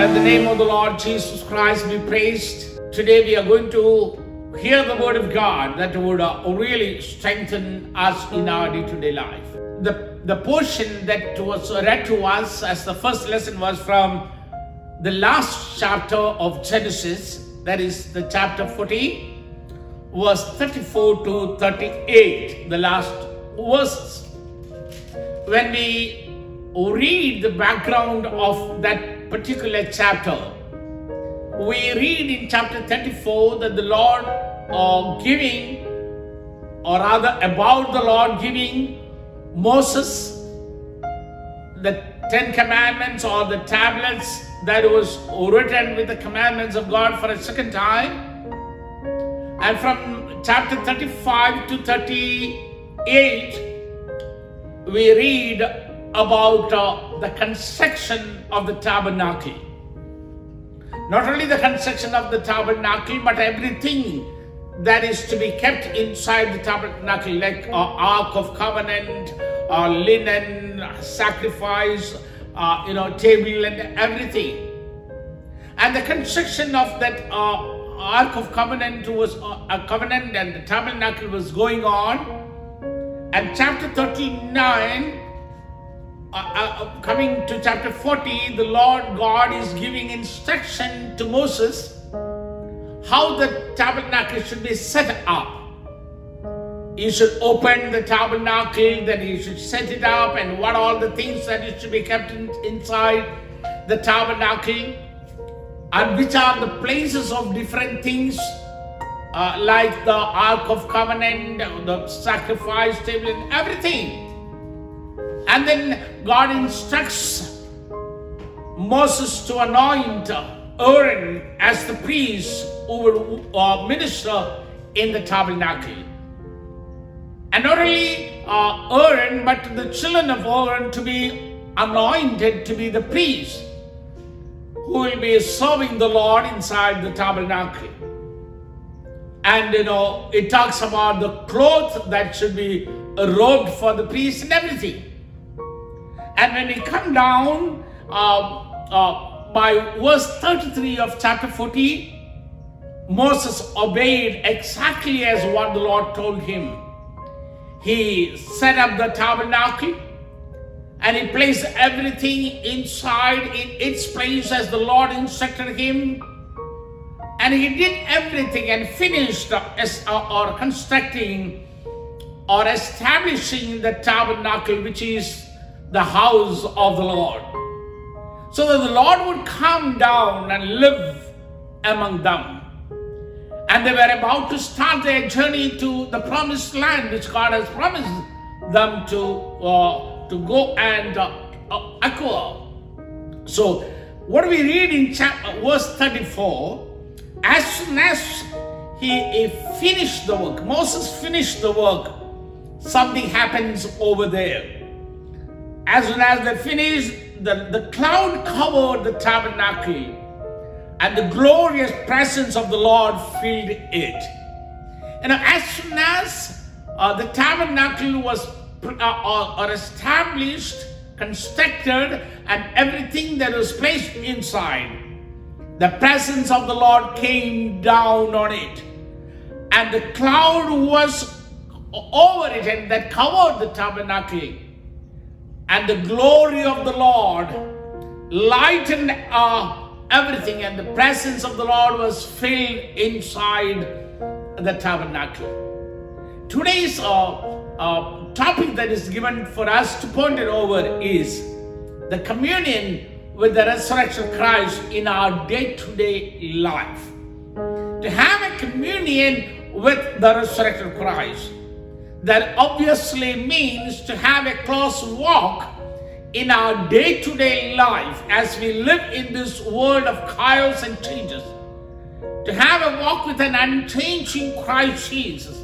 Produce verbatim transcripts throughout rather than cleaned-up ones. Let the name of the Lord Jesus Christ be praised. Today we are going to hear the word of God that would really strengthen us in our day-to-day life. The, the portion that was read to us as the first lesson was from the last chapter of Genesis, that is the chapter forty, verse thirty-four to thirty-eight, the last verses. When we read the background of that particular chapter, we read in chapter thirty-four that the Lord uh, giving, or rather about the Lord giving Moses the Ten Commandments or the tablets that was written with the commandments of God for a second time. And from chapter thirty-five to thirty-eight, we read about uh, the construction of the tabernacle. Not only the construction of the tabernacle, but everything that is to be kept inside the tabernacle, like uh, Ark of Covenant, uh, linen, sacrifice, uh, you know, table and everything. And the construction of that uh, Ark of Covenant was uh, a covenant, and the tabernacle was going on. And chapter thirty-nine, Uh, uh, coming to chapter forty, the Lord God is giving instruction to Moses how the tabernacle should be set up. He should open the tabernacle, then he should set it up, and what all the things that is to be kept in, inside the tabernacle, and which are the places of different things, uh, like the Ark of Covenant, the sacrifice table, and everything. And then God instructs Moses to anoint Aaron as the priest who would uh, minister in the tabernacle. And not only uh, Aaron, but the children of Aaron to be anointed to be the priest who will be serving the Lord inside the tabernacle. And you know, it talks about the cloth that should be robed for the priest and everything. And when we come down uh, uh, by verse thirty-three of chapter forty, Moses obeyed exactly as what the Lord told him. He set up the tabernacle and he placed everything inside in its place as the Lord instructed him. And he did everything and finished uh, uh, or constructing or establishing the tabernacle, which is the house of the Lord, so that the Lord would come down and live among them. And they were about to start their journey to the promised land, which God has promised them to uh, to go and uh, uh, acquire. So what do we read in chapter, verse thirty-four? As soon as he, he finished the work, Moses finished the work, something happens over there. As soon as they finished, the, the cloud covered the tabernacle, and the glorious presence of the Lord filled it. And as soon as uh, the tabernacle was uh, or established, constructed, and everything that was placed inside, the presence of the Lord came down on it, and the cloud was over it, and that covered the tabernacle. And the glory of the Lord lightened uh, everything, and the presence of the Lord was filled inside the tabernacle. Today's uh, uh, topic that is given for us to ponder over is the communion with the resurrection Christ in our day-to-day life. To have a communion with the resurrection Christ, that obviously means to have a close walk in our day-to-day life as we live in this world of chaos and changes. To have a walk with an unchanging Christ Jesus,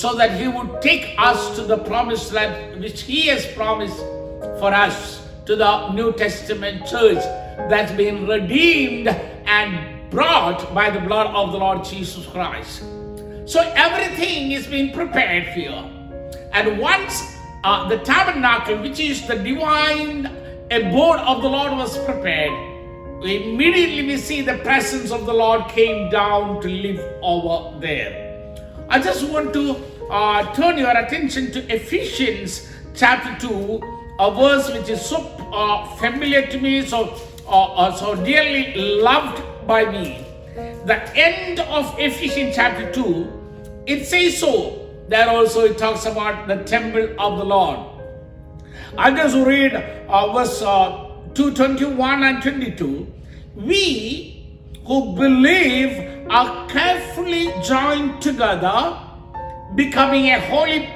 so that he would take us to the promised land which he has promised for us, to the New Testament church that's been redeemed and brought by the blood of the Lord Jesus Christ. So everything is being prepared here. And once uh, the tabernacle, which is the divine abode of the Lord, was prepared, Immediately we see the presence of the Lord came down to live over there. I just want to uh, turn your attention to Ephesians chapter two, a verse which is so uh, familiar to me, so, uh, uh, so dearly loved by me. The end of Ephesians chapter two, it says so. There also it talks about the temple of the Lord. I just read uh, verse uh, two twenty-one and twenty-two. We who believe are carefully joined together, becoming a holy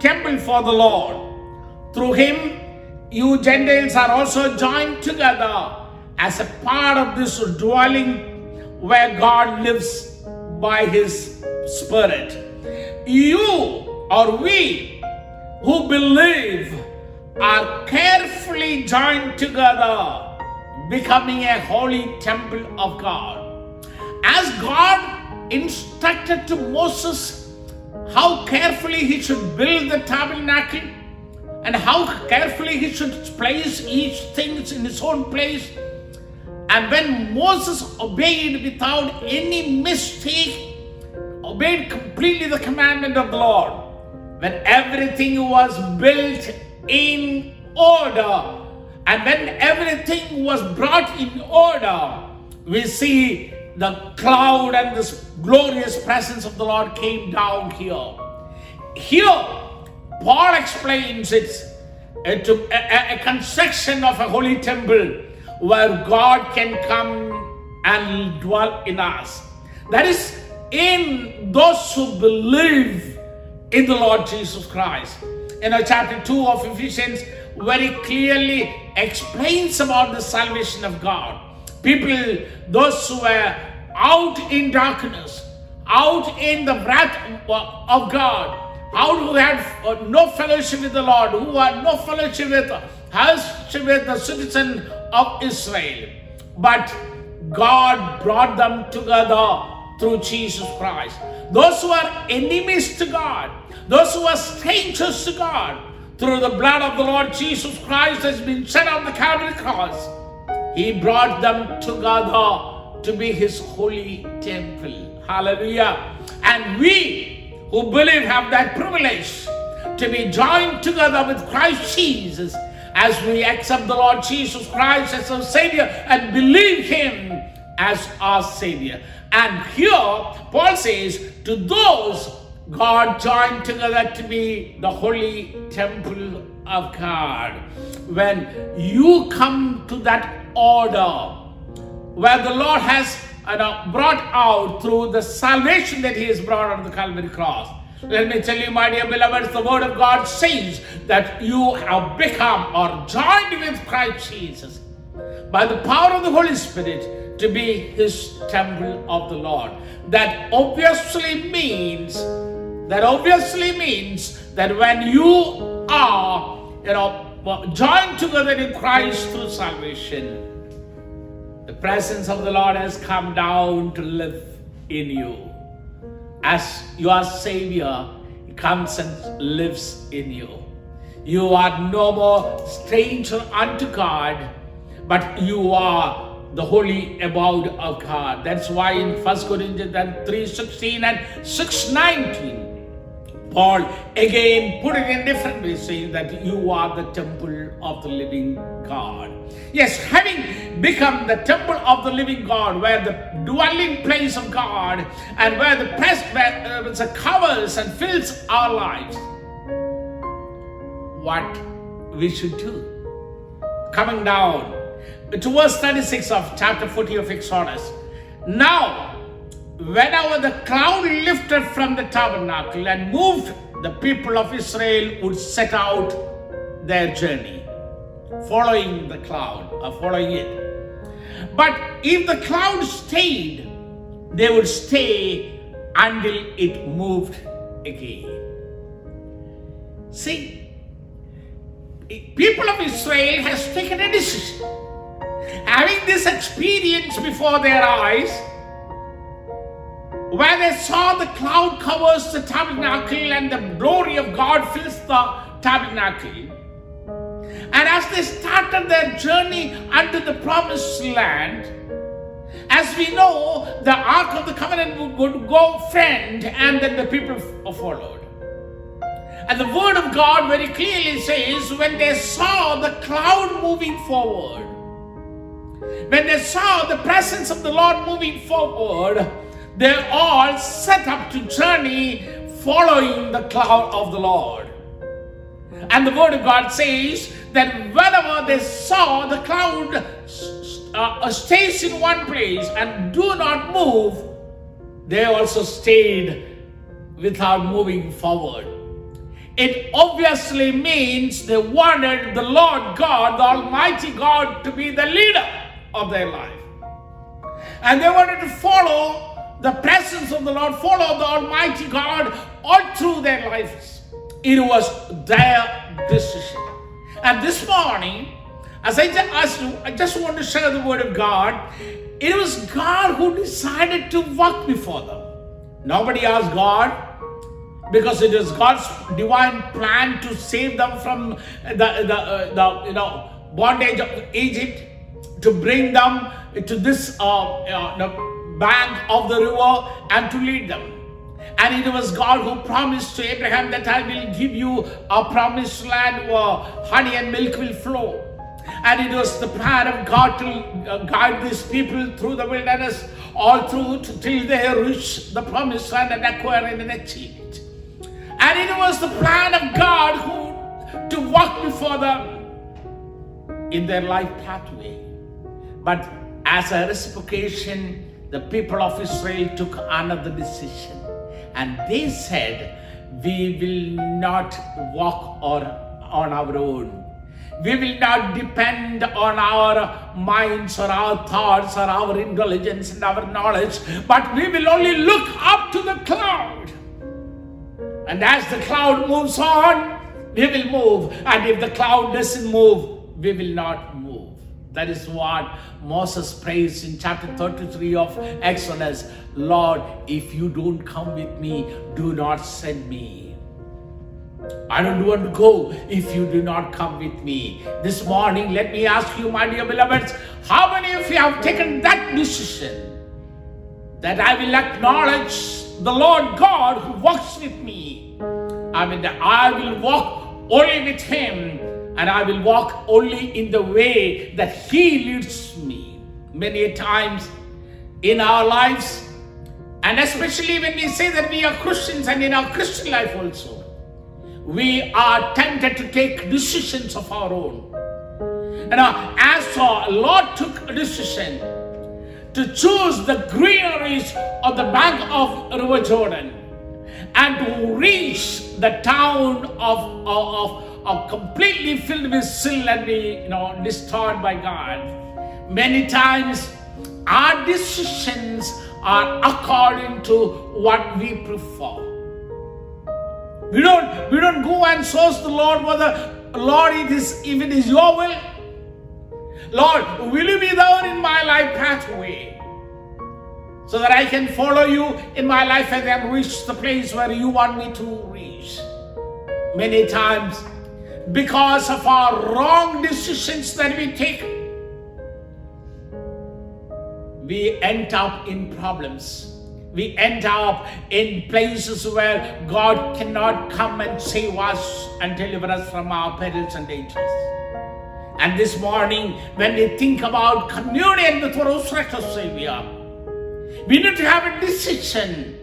temple for the Lord. Through him, you Gentiles are also joined together as a part of this dwelling where God lives by his Spirit. You or we who believe are carefully joined together, becoming a holy temple of God. As God instructed to Moses how carefully he should build the tabernacle and how carefully he should place each thing in its own place, and when Moses obeyed without any mistake, obeyed completely the commandment of the Lord, when everything was built in order, and when everything was brought in order, we see the cloud and this glorious presence of the Lord came down here. Here, Paul explains it's a, a, a construction of a holy temple where God can come and dwell in us. That is, in those who believe in the Lord Jesus Christ. You know, chapter two of Ephesians very clearly explains about the salvation of God. People, those who were out in darkness, out in the wrath of God, out who had no fellowship with the Lord, who had no fellowship with, with the citizen of Israel. But God brought them together through Jesus Christ. Those who are enemies to God, those who are strangers to God, through the blood of the Lord Jesus Christ has been shed on the Calvary cross. He brought them together to be his holy temple. Hallelujah. And we who believe have that privilege to be joined together with Christ Jesus as we accept the Lord Jesus Christ as our Savior and believe him as our Savior. And here Paul says, to those God joined together to be the holy temple of God. When you come to that order where the Lord has you know, brought out through the salvation that he has brought on the Calvary cross, let me tell you, my dear beloveds, the word of God says that you have become or joined with Christ Jesus by the power of the Holy Spirit to be his temple of the Lord. That obviously means, that obviously means that when you are, you know, joined together in Christ through salvation, the presence of the Lord has come down to live in you. As your Savior, he comes and lives in you. You are no more stranger unto God, but you are the holy abode of God. That's why in First Corinthians three sixteen and six nineteen, Paul again put it in different ways, saying that you are the temple of the living God. Yes, having become the temple of the living God, where the dwelling place of God and where the press where it covers and fills our lives, what we should do. Coming down to verse thirty-six of chapter forty of Exodus. Now, whenever the cloud lifted from the tabernacle and moved, the people of Israel would set out their journey, following the cloud or following it. But if the cloud stayed, they would stay until it moved again. See, people of Israel has taken a decision. Having this experience before their eyes, where they saw the cloud covers the tabernacle and the glory of God fills the tabernacle, And as they started their journey unto the promised land, as we know, the Ark of the Covenant would go friend, and then the people followed. And the Word of God very clearly says, when they saw the cloud moving forward, when they saw the presence of the Lord moving forward, they all set up to journey following the cloud of the Lord. And the Word of God says that whenever they saw the cloud uh, stays in one place and do not move, they also stayed without moving forward. It obviously means they wanted the Lord God, the Almighty God, to be the leader of their life. And they wanted to follow the presence of the Lord, follow the Almighty God all through their lives. It was their decision. And this morning, as I, as I just want to share the Word of God, it was God who decided to walk before them. Nobody asked God, because it is God's divine plan to save them from the, the, uh, the you know, bondage of Egypt, to bring them to this uh, uh, the bank of the river and to lead them. And it was God who promised to Abraham that I will give you a promised land where honey and milk will flow. And it was the plan of God to uh, guide these people through the wilderness, all through to, till they reach the promised land and acquire and achieve it. And it was the plan of God who to walk before them in their life pathway. But as a reciprocation, the people of Israel took another decision. And they said, we will not walk or, on our own. We will not depend on our minds or our thoughts or our intelligence and our knowledge. But we will only look up to the cloud. And as the cloud moves on, we will move. And if the cloud doesn't move, we will not move. That is what Moses prays in chapter thirty-three of Exodus. Lord, if you don't come with me, do not send me. I don't want to go if you do not come with me. This morning, let me ask you, my dear beloveds, how many of you have taken that decision that I will acknowledge the Lord God who walks with me? I mean, I will walk only with Him, and I will walk only in the way that He leads me. Many times in our lives, and especially when we say that we are Christians, and in our Christian life also, we are tempted to take decisions of our own. And as the Lord took a decision to choose the greeneries of the bank of River Jordan and to reach the town of, of, of completely filled with sin and be, you know, destroyed by God. Many times our decisions are according to what we prefer. We don't, we don't go and source the Lord whether, Lord, it is, if it is your will, Lord, will you be there in my life pathway so that I can follow you in my life and then reach the place where you want me to reach? Many times, because of our wrong decisions that we take, we end up in problems. We end up in places where God cannot come and save us and deliver us from our perils and dangers. And this morning, when we think about communion with our resurrected Savior, we need to have a decision,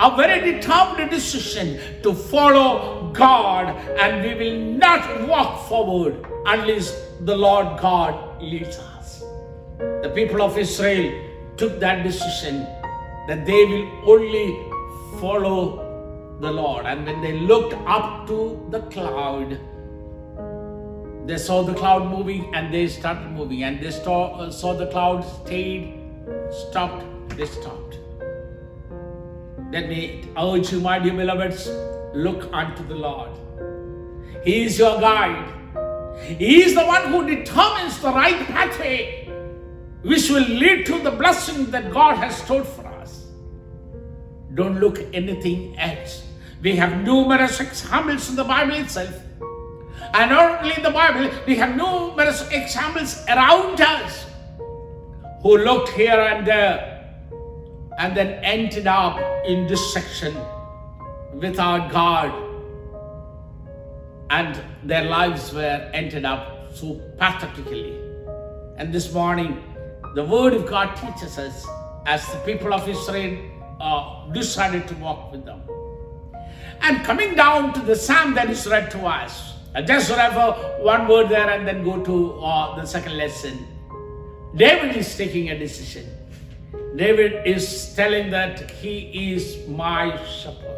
a very determined decision to follow God, and we will not walk forward unless the Lord God leads us. The people of Israel took that decision that they will only follow the Lord. And when they looked up to the cloud, they saw the cloud moving, and they started moving, and they saw, saw the cloud stayed, stopped, they stopped. Let me urge you, my dear beloveds, look unto the Lord. He is your guide. He is the one who determines the right pathway, which will lead to the blessing that God has stored for us. Don't look anything else. We have numerous examples in the Bible itself And not only in the Bible, we have numerous examples around us who looked here and there and then ended up in destruction without God, and their lives were ended up so pathetically. And this morning, the Word of God teaches us, as the people of Israel uh, decided to walk with them. And coming down to the psalm that is read to us, I just refer one word there and then go to uh, the second lesson. David is taking a decision. David is telling that he is my shepherd.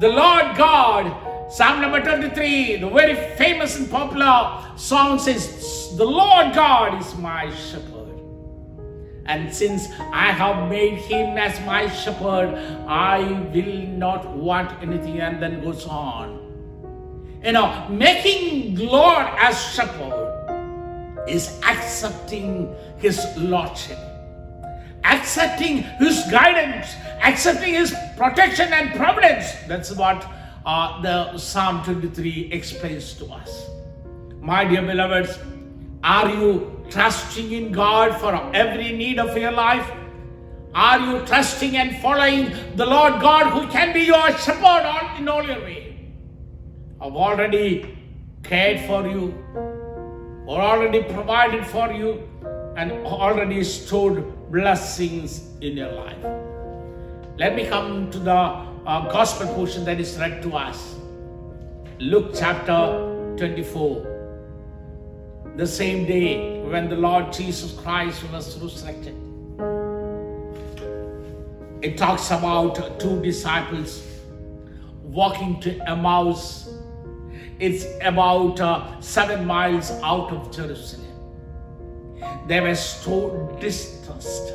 The Lord God, Psalm number twenty-three, the very famous and popular song says, the Lord God is my shepherd. And since I have made him as my shepherd, I will not want anything, and then goes on. You know, making Lord as shepherd is accepting his lordship, accepting his guidance, accepting his protection and providence. That's what uh, the Psalm twenty-three explains to us. My dear beloveds, are you trusting in God for every need of your life? Are you trusting and following the Lord God, who can be your shepherd in all your ways? I've already cared for you, or already provided for you, and already stored blessings in your life. Let me come to the uh, gospel portion that is read to us. Luke chapter twenty-four. The same day when the Lord Jesus Christ was resurrected. It talks about two disciples walking to Emmaus. It's about uh, seven miles out of Jerusalem. They were so distressed.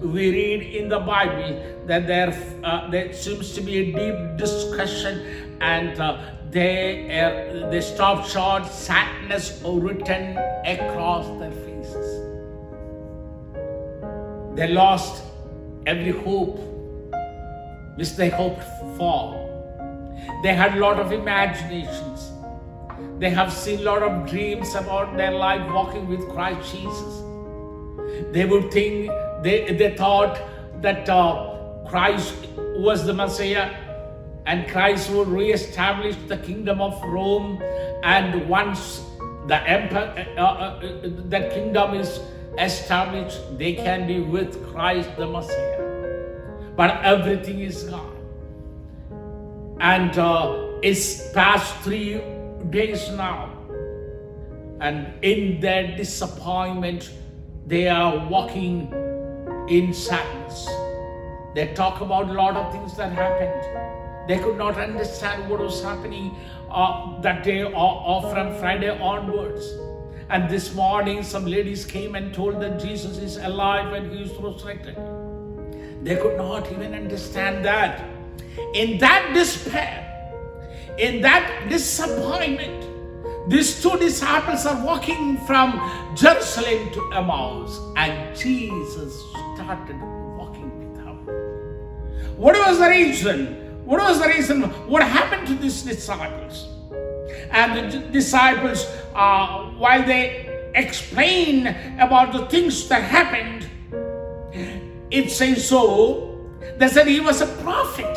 We read in the Bible that there, uh, there seems to be a deep discussion, and uh, they, uh, they stopped short, sadness written across their faces. They lost every hope which they hoped for. They had a lot of imaginations. They have seen a lot of dreams about their life walking with Christ Jesus. They would think, they, they thought that uh, Christ was the Messiah, and Christ would re-establish the kingdom of Rome. And once the empire, uh, uh, uh, that kingdom is established, they can be with Christ the Messiah. But everything is gone. And uh, it's past three days now. And in their disappointment, they are walking in sadness. They talk about a lot of things that happened. They could not understand what was happening uh, that day or, or from Friday onwards. And this morning, some ladies came and told that Jesus is alive and he is resurrected. They could not even understand that. In that despair, in that disappointment, these two disciples are walking from Jerusalem to Emmaus, and Jesus started walking with them. What was the reason? What was the reason? What happened to these disciples? And the disciples, uh, while they explain about the things that happened, it says so. They said he was a prophet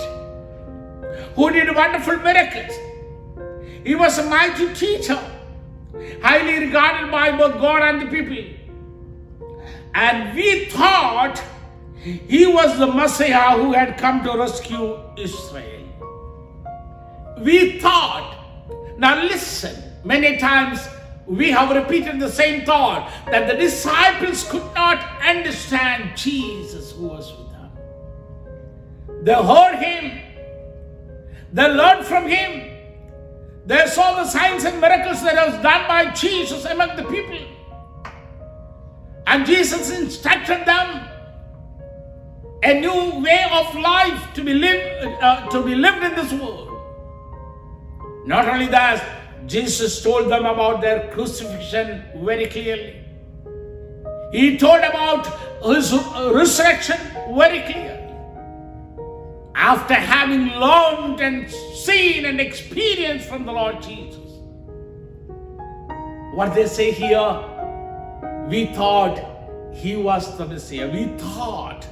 who did wonderful miracles. He was a mighty teacher, highly regarded by both God and the people. And we thought he was the Messiah who had come to rescue Israel. We thought. Now listen, many times we have repeated the same thought, that the disciples could not understand Jesus who was with them. They heard him, they learned from him, they saw the signs and miracles that was done by Jesus among the people. And Jesus instructed them a new way of life to be lived, uh, to be lived in this world. Not only that, Jesus told them about their crucifixion very clearly. He told about his resurrection very clearly. After having learned and seen and experienced from the Lord Jesus, What they say here, we thought he was the Messiah. We thought.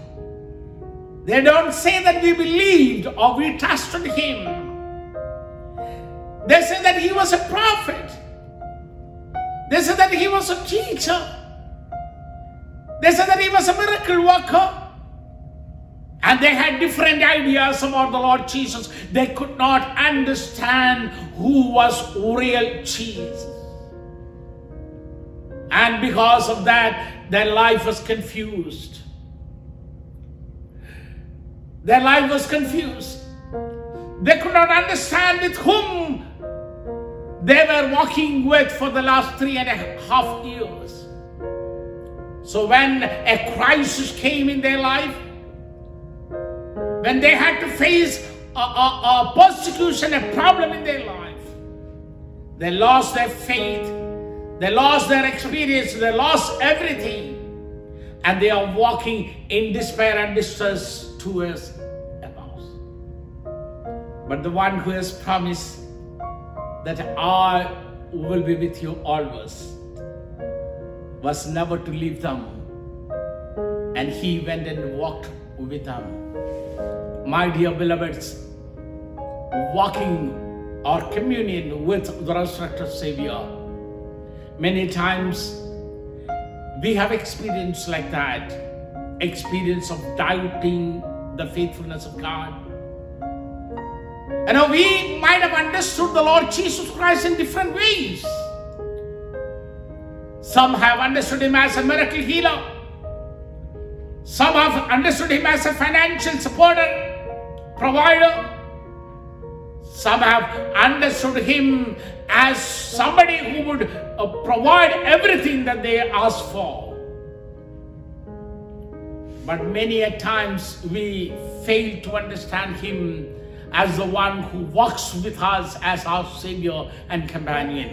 They don't say that we believed or we trusted him. They say that he was a prophet. They say that he was a teacher. They say that he was a miracle worker. And they had different ideas about the Lord Jesus. They could not understand who was real Jesus. And because of that, their life was confused. Their life was confused. They could not understand with whom they were walking with for the last three and a half years. So when a crisis came in their life, when they had to face a, a, a persecution, a problem in their life, they lost their faith, they lost their experience, they lost everything. And they are walking in despair and distress towards Emmaus. But the one who has promised that I will be with you always was never to leave them. And he went and walked with them. My dear beloveds, walking or communion with the resurrected Savior. Many times we have experienced like that, experience of doubting the faithfulness of God. You know, we might have understood the Lord Jesus Christ in different ways. Some have understood him as a miracle healer. Some have understood him as a financial supporter, provider. Some have understood him as somebody who would uh, provide everything that they ask for. But many a times we fail to understand him as the one who walks with us as our Savior and companion.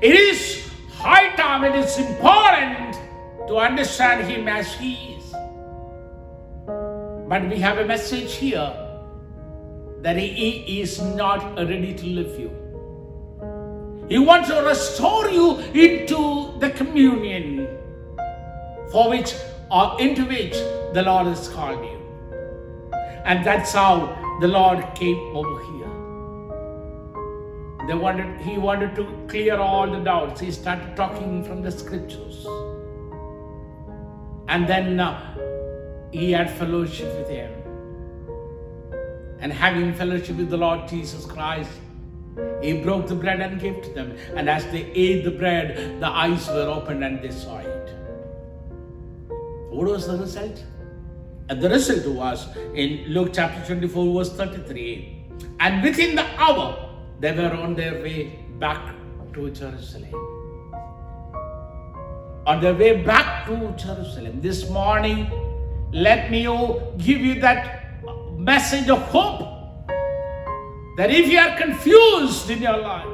It is high time, it is important to understand him as he is. But we have a message here that he is not ready to leave you. He wants to restore you into the communion for which or into which the Lord has called you. And that's how the Lord came over here. They wanted, he wanted to clear all the doubts. He started talking from the scriptures. And then uh, he had fellowship with him. And having fellowship with the Lord Jesus Christ, he broke the bread and gave to them. And as they ate the bread, the eyes were opened and they saw it. What was the result? And the result was in Luke chapter twenty-four, verse thirty-three. And within the hour, they were on their way back to Jerusalem. On their way back to Jerusalem. This morning, let me give you that message of hope. That if you are confused in your life,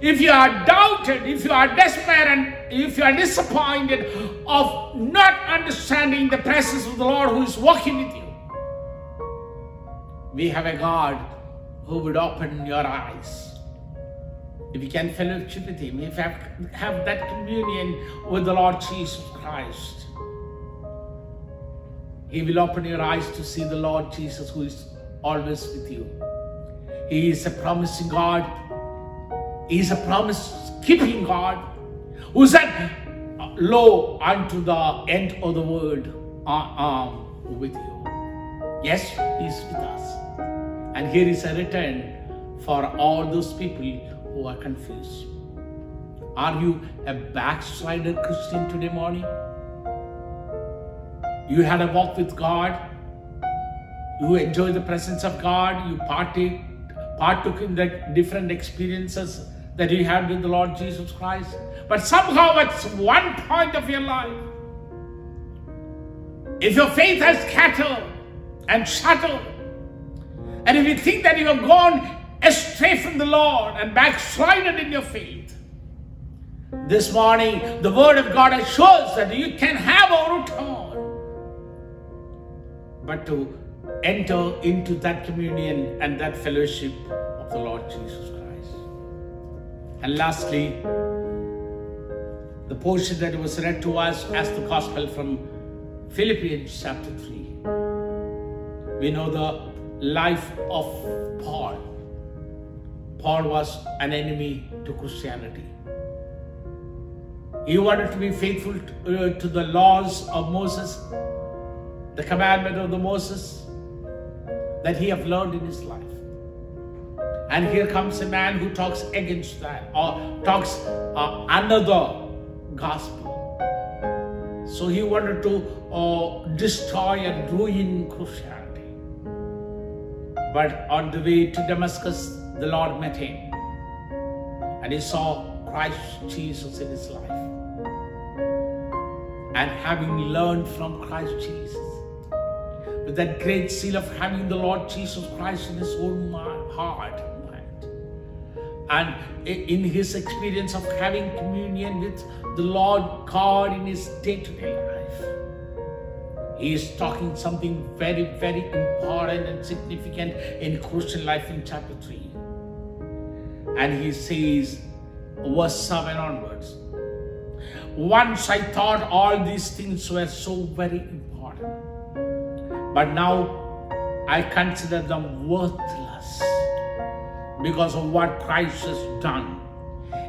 if you are doubted, if you are despair, and if you are disappointed of not understanding the presence of the Lord who is walking with you, we have a God who would open your eyes. If you can fellowship with him, if you have, have that communion with the Lord Jesus Christ, he will open your eyes to see the Lord Jesus who is always with you. He is a promising God. He is a promise-keeping God who said, lo, unto the end of the world, I am with you. Yes, he is with us. And here is a return for all those people who are confused. Are you a backslider Christian today morning? You had a walk with God. You enjoyed the presence of God. You partook, partook in the different experiences that you had with the Lord Jesus Christ. But somehow at one point of your life, if your faith has scattered and shattered, and if you think that you have gone astray from the Lord and backslided in your faith, this morning the word of God assures that you can have a return, but to enter into that communion and that fellowship of the Lord Jesus Christ. And lastly, the portion that was read to us as the gospel from Philippians chapter three. We know the life of Paul. Paul was an enemy to Christianity. He wanted to be faithful to, uh, to the laws of Moses, the commandment of the Moses that he have learned in his life. And here comes a man who talks against that, or talks uh, another gospel. So he wanted to uh, destroy and ruin Christianity. But on the way to Damascus, the Lord met him, and he saw Christ Jesus in his life. And having learned from Christ Jesus, with that great seal of having the Lord Jesus Christ in his own heart and mind, and in his experience of having communion with the Lord God in his day-to-day life, he is talking something very, very important and significant in Christian life in chapter three. And he says, verse seven onwards, once I thought all these things were so very important, but now I consider them worthless because of what Christ has done,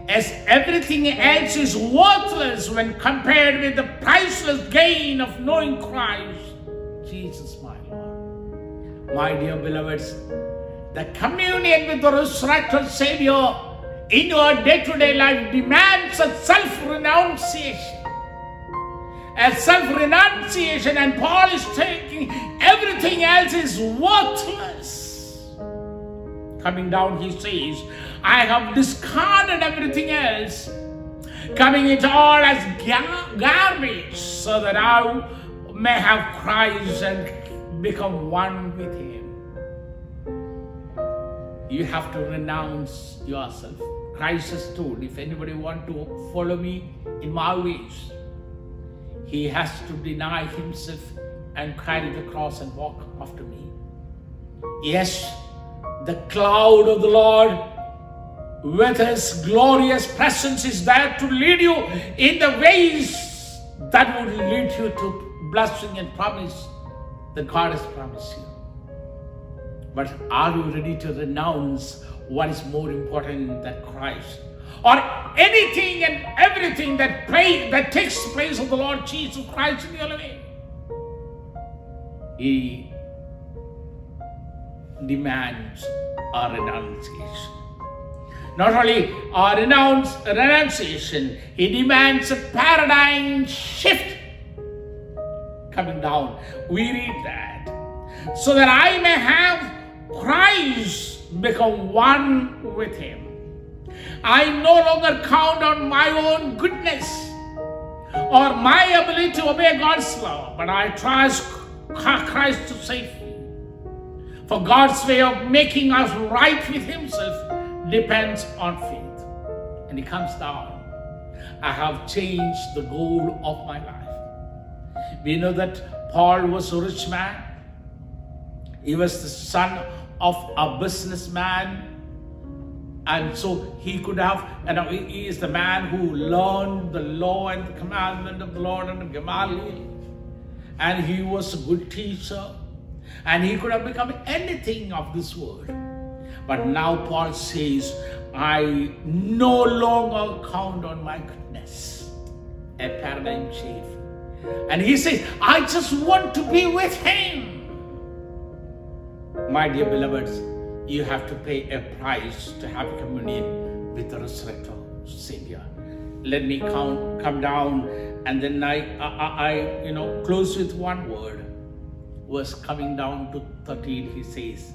as everything else is worthless when compared with the priceless gain of knowing Christ Jesus my Lord. My dear beloveds, the communion with the resurrected Savior in our day-to-day life demands a self-renunciation. A self-renunciation, and Paul is taking everything else is worthless. Coming down, he says, I have discarded everything else, coming it all as gar garbage, so that I may have Christ and become one with him. You have to renounce yourself. Christ has told, if anybody want to follow me in my ways, he has to deny himself and carry the cross and walk after me. Yes, the cloud of the Lord with his glorious presence is there to lead you in the ways that would lead you to blessing and promise that God has promised you. But are you ready to renounce what is more important than Christ? Or anything and everything that, play, that takes place of the Lord Jesus Christ in your life? He demands a renunciation. Not only a renounce, renunciation, he demands a paradigm shift. Coming down, we read that. So that I may have Christ become one with him. I no longer count on my own goodness or my ability to obey God's law, but I trust Christ to save me. For God's way of making us right with himself depends on faith. And he comes down. I have changed the goal of my life. We know that Paul was a rich man. He was the son of a businessman, and so he could have, and he is the man who learned the law and the commandment of the Lord under Gamaliel, and he was a good teacher, and he could have become anything of this world. But now Paul says, I no longer count on my goodness. A paradigm shift. And he says, I just want to be with him. My dear beloveds, you have to pay a price to have communion with the resurrected Savior. Let me count, come down, and then I, I, I, you know, close with one word. Verse coming down to thirteen, he says,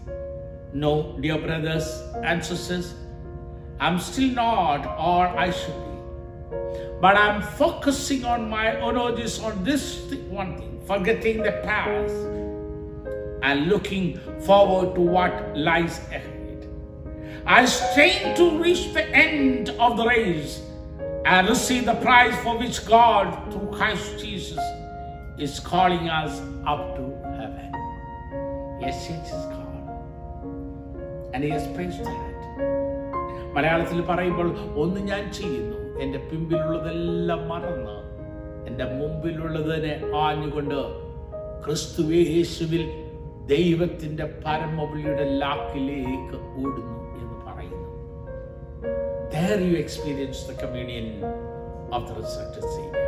no, dear brothers and sisters, I'm still not all I should be, but I'm focusing on my energies on this thing, one thing, forgetting the past and looking forward to what lies ahead. I strain to reach the end of the race and receive the prize for which God, through Christ Jesus, is calling us up to heaven. Yes, it is God. And he has praised that. മലയാളത്തിൽ പറയുമ്പോൾ ഒന്ന് ഞാൻ ചെയ്യുന്നു, എൻ്റെ പിമ്പിലുള്ളതെല്ലാം മറന്ന് എൻ്റെ മുമ്പിലുള്ളതിനെ ആഞ്ഞുകൊണ്ട് ക്രിസ്തുയേശുവിൽ ദൈവത്തിൻ്റെ പരമവിളിയുടെ ലാക്കിലേക്ക് ഓടുന്നു എന്ന് പറയുന്നു. There you experience the communion of the resurrected Savior.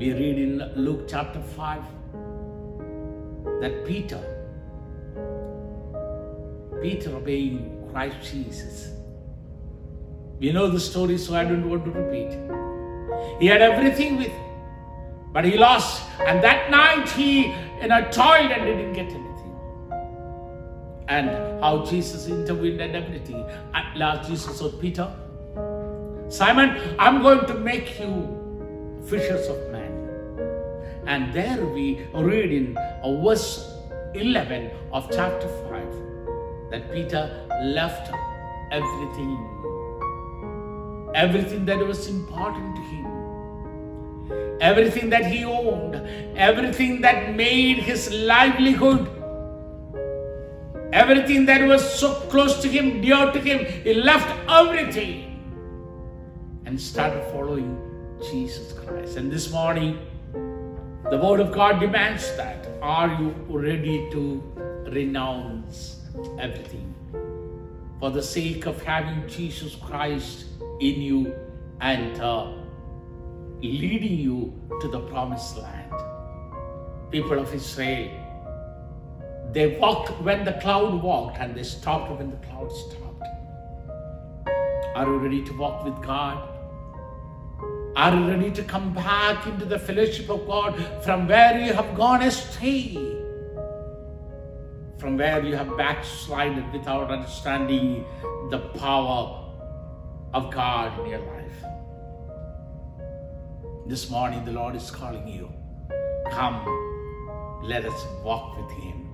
We read in Luke chapter five that Peter, Peter obeying Christ Jesus. We know the story, so I don't want to repeat. He had everything with him, but he lost, and that night he you know, toiled and didn't get anything. And how Jesus intervened and everything. At last Jesus said, Peter, Simon, I'm going to make you fishers of men. And there we read in verse eleven of chapter five that Peter left everything. Everything that was important to him. Everything that he owned, everything that made his livelihood, everything that was so close to him, dear to him, he left everything and started following Jesus Christ. And this morning, the Word of God demands that. Are you ready to renounce everything for the sake of having Jesus Christ in you and uh, leading you to the promised land? People of Israel, they walked when the cloud walked and they stopped when the cloud stopped. Are you ready to walk with God? Are you ready to come back into the fellowship of God from where you have gone astray? From where you have backslided without understanding the power of God in your life? This morning, the Lord is calling you. Come, let us walk with Him.